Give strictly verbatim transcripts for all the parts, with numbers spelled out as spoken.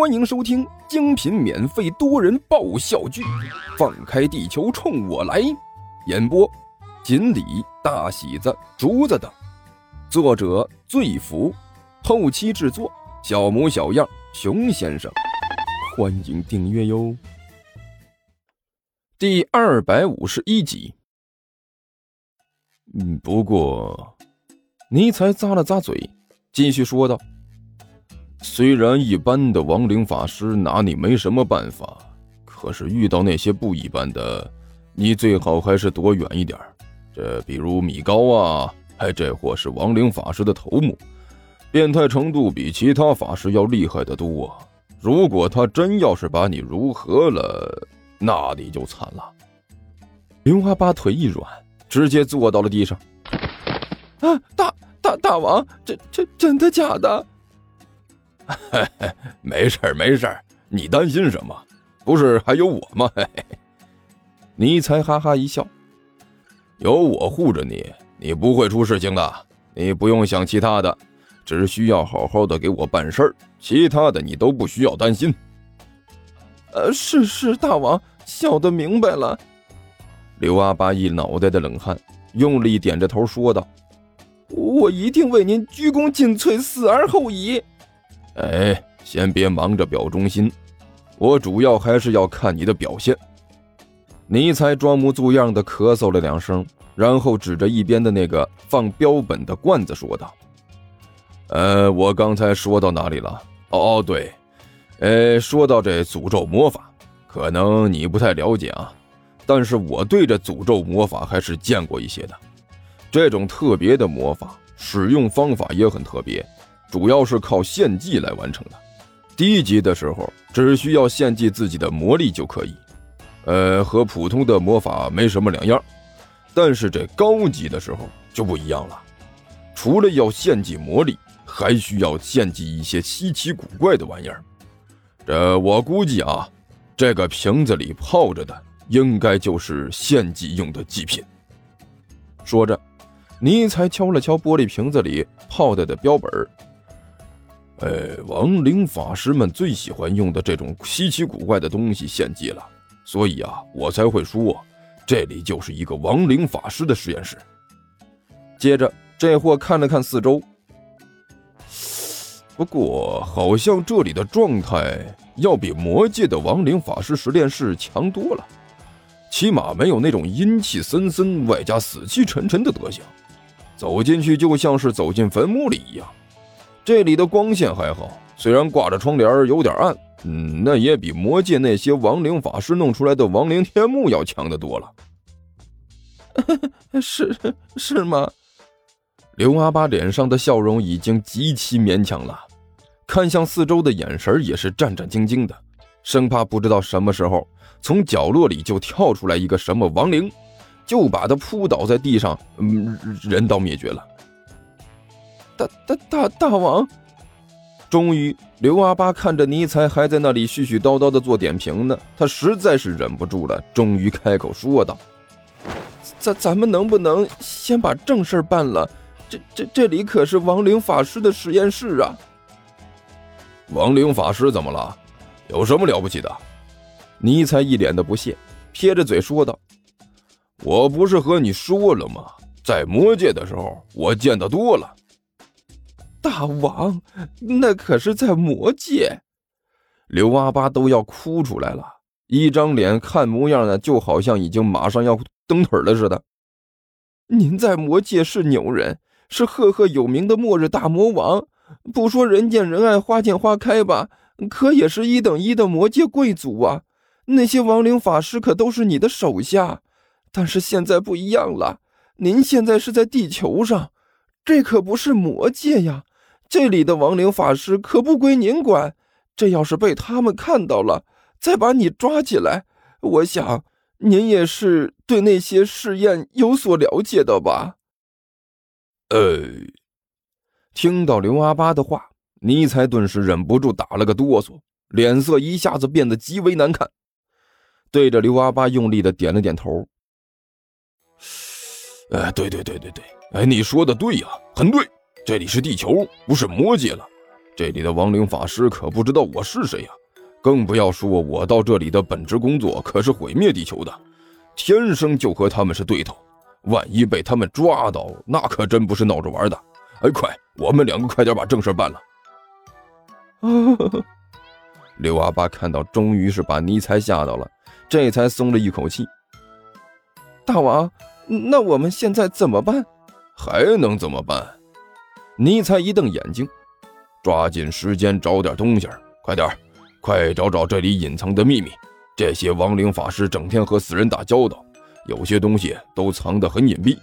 欢迎收听精品免费多人爆笑剧《放开地球冲我来》，演播锦鲤、大喜子、竹子等，作者醉福，后期制作小模小样、熊先生。欢迎订阅哟。第二百五十一集。嗯，不过尼才咂了咂嘴，继续说道，虽然一般的亡灵法师拿你没什么办法，可是遇到那些不一般的，你最好还是躲远一点。这比如米高啊，哎，这货是亡灵法师的头目，变态程度比其他法师要厉害得多啊。如果他真要是把你如何了，那你就惨了。刘阿八腿一软，直接坐到了地上。啊，大大大王，这这真的假的？嘿嘿，没事没事，你担心什么？不是还有我吗？嘿嘿，尼才哈哈一笑，有我护着你，你不会出事情的，你不用想其他的，只需要好好的给我办事儿，其他的你都不需要担心。呃，是是，大王，小的明白了。刘阿八一脑袋的冷汗，用力点着头说道：“我一定为您鞠躬尽瘁，死而后已。”哎，先别忙着表忠心，我主要还是要看你的表现。尼才装模作样的咳嗽了两声，然后指着一边的那个放标本的罐子说道：“呃，我刚才说到哪里了？哦哦，对，呃，说到这诅咒魔法，可能你不太了解啊，但是我对这诅咒魔法还是见过一些的。这种特别的魔法，使用方法也很特别。”主要是靠献祭来完成的，低级的时候只需要献祭自己的魔力就可以，呃，和普通的魔法没什么两样，但是这高级的时候就不一样了，除了要献祭魔力，还需要献祭一些稀奇古怪的玩意儿。这我估计啊，这个瓶子里泡着的应该就是献祭用的祭品。说着，尼才敲了敲玻璃瓶子里泡着的标本。呃、哎，亡灵法师们最喜欢用的这种稀奇古怪的东西献祭了，所以啊，我才会说这里就是一个亡灵法师的实验室。接着这货看了看四周，不过好像这里的状态要比魔界的亡灵法师实验室强多了，起码没有那种阴气森森外加死气沉沉的德行，走进去就像是走进坟墓里一样。这里的光线还好，虽然挂着窗帘有点暗，嗯，那也比魔界那些亡灵法师弄出来的亡灵天幕要强得多了。是是吗？刘阿八脸上的笑容已经极其勉强了，看向四周的眼神也是战战兢兢的，生怕不知道什么时候从角落里就跳出来一个什么亡灵，就把他扑倒在地上，嗯，人道灭绝了。大大大大王，终于刘阿八看着尼才还在那里絮絮叨叨的做点评呢，他实在是忍不住了，终于开口说道：“咱咱们能不能先把正事办了？这这这里可是亡灵法师的实验室啊！”亡灵法师怎么了？有什么了不起的？尼才一脸的不屑，撇着嘴说道：“我不是和你说了吗？在魔界的时候，我见得多了。”大王，那可是在魔界。刘阿八都要哭出来了，一张脸看模样呢，就好像已经马上要蹬腿了似的。您在魔界是牛人，是赫赫有名的末日大魔王，不说人见人爱花见花开吧，可也是一等一的魔界贵族啊。那些亡灵法师可都是你的手下，但是现在不一样了，您现在是在地球上，这可不是魔界呀，这里的亡灵法师可不归您管，这要是被他们看到了，再把你抓起来，我想您也是对那些试验有所了解的吧。呃，听到刘阿八的话，尼才顿时忍不住打了个哆嗦，脸色一下子变得极为难看，对着刘阿八用力的点了点头。哎，对对对对对，哎，你说的对呀，很对，这里是地球，不是魔界了。这里的亡灵法师可不知道我是谁呀、啊，更不要说我到这里的本职工作可是毁灭地球的，天生就和他们是对头，万一被他们抓到，那可真不是闹着玩的。哎，快，我们两个快点把正事办了。刘阿巴看到终于是把尼采吓到了，这才松了一口气。大王，那我们现在怎么办？还能怎么办？尼采一瞪眼睛，抓紧时间找点东西，快点，快找找这里隐藏的秘密。这些亡灵法师整天和死人打交道，有些东西都藏得很隐蔽，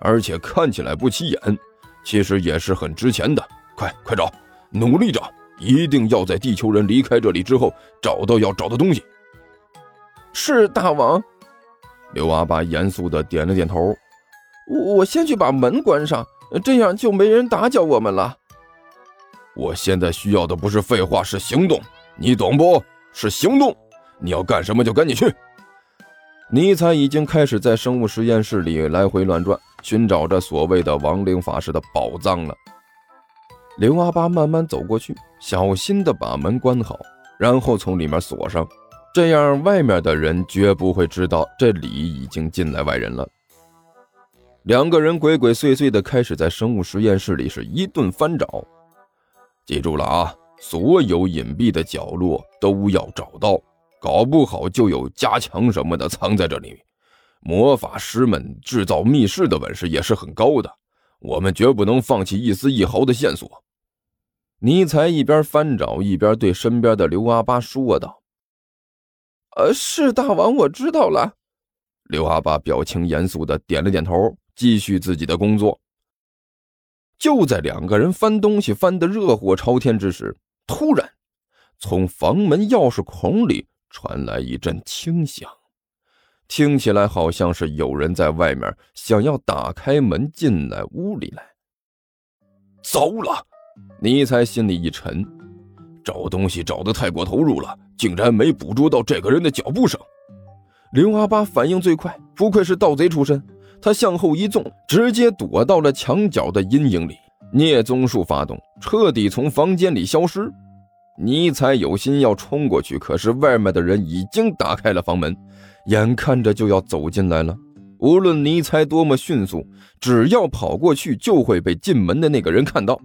而且看起来不起眼，其实也是很值钱的。快快找，努力找，一定要在地球人离开这里之后找到要找的东西。是，大王。刘阿爸严肃地点了点头。我先去把门关上，这样就没人打搅我们了。我现在需要的不是废话，是行动，你懂不？是行动，你要干什么就赶紧去。尼采已经开始在生物实验室里来回乱转，寻找着所谓的亡灵法师的宝藏了。刘阿巴慢慢走过去，小心地把门关好，然后从里面锁上，这样外面的人绝不会知道这里已经进来外人了。两个人鬼鬼祟祟地开始在生物实验室里是一顿翻找。记住了啊，所有隐蔽的角落都要找到，搞不好就有加强什么的藏在这里。魔法师们制造密室的本事也是很高的，我们绝不能放弃一丝一毫的线索。尼采一边翻找一边对身边的刘阿巴说道：“呃，是大王，我知道了。”刘阿巴表情严肃地点了点头，继续自己的工作。就在两个人翻东西翻得热火朝天之时，突然从房门钥匙孔里传来一阵轻响，听起来好像是有人在外面想要打开门进来屋里来。糟了！尼采心里一沉，找东西找得太过投入了，竟然没捕捉到这个人的脚步声。刘阿巴反应最快，不愧是盗贼出身，他向后一纵，直接躲到了墙角的阴影里。聂宗术发动，彻底从房间里消失。尼采有心要冲过去，可是外面的人已经打开了房门，眼看着就要走进来了。无论尼采多么迅速，只要跑过去就会被进门的那个人看到。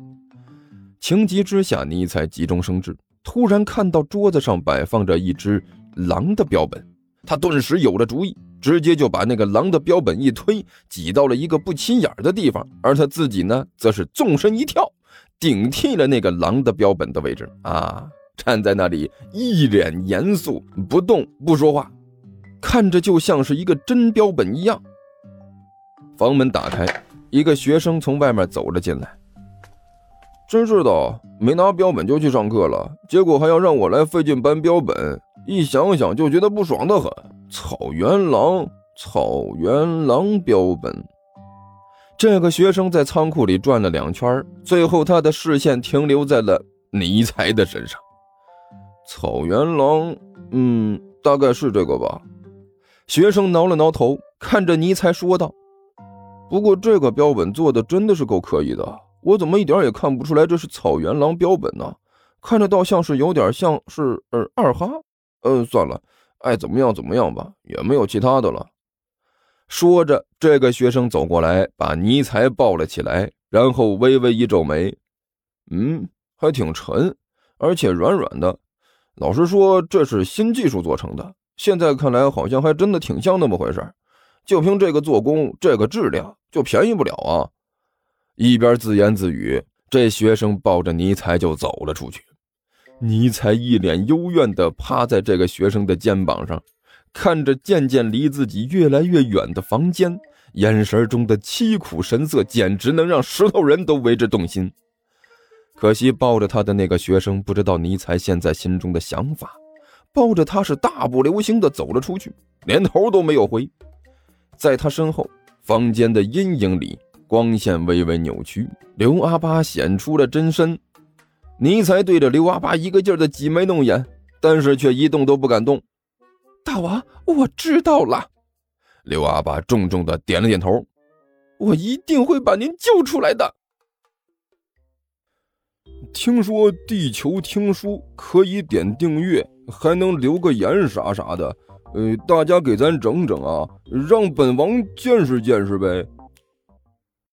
情急之下，尼采急中生智，突然看到桌子上摆放着一只狼的标本，他顿时有了主意，直接就把那个狼的标本一推，挤到了一个不起眼的地方，而他自己呢，则是纵身一跳，顶替了那个狼的标本的位置啊！站在那里一脸严肃，不动不说话，看着就像是一个真标本一样。房门打开，一个学生从外面走了进来。真是的，没拿标本就去上课了，结果还要让我来费劲搬标本，一想想就觉得不爽得很。草原狼，草原狼标本。这个学生在仓库里转了两圈，最后他的视线停留在了尼采的身上。草原狼，嗯，大概是这个吧。学生挠了挠头，看着尼采说道：“不过这个标本做的真的是够可以的，我怎么一点也看不出来这是草原狼标本呢？看着倒像是有点像是呃二哈。嗯、呃，算了，爱怎么样怎么样吧，也没有其他的了。”说着，这个学生走过来，把尼采抱了起来，然后微微一皱眉：“嗯，还挺沉，而且软软的。老实说，这是新技术做成的，现在看来好像还真的挺像那么回事。就凭这个做工，这个质量，就便宜不了啊。”一边自言自语，这学生抱着尼采就走了出去。尼采一脸幽怨地趴在这个学生的肩膀上，看着渐渐离自己越来越远的房间，眼神中的凄苦神色简直能让石头人都为之动心。可惜抱着他的那个学生不知道尼采现在心中的想法，抱着他是大步流星地走了出去，连头都没有回。在他身后，房间的阴影里光线微微扭曲，刘阿巴显出了真身。尼采对着刘阿巴一个劲儿地挤眉弄眼，但是却一动都不敢动。大王，我知道了。刘阿巴重重地点了点头。我一定会把您救出来的。听说地球听书可以点订阅，还能留个言啥啥的，呃，大家给咱整整啊，让本王见识见识呗。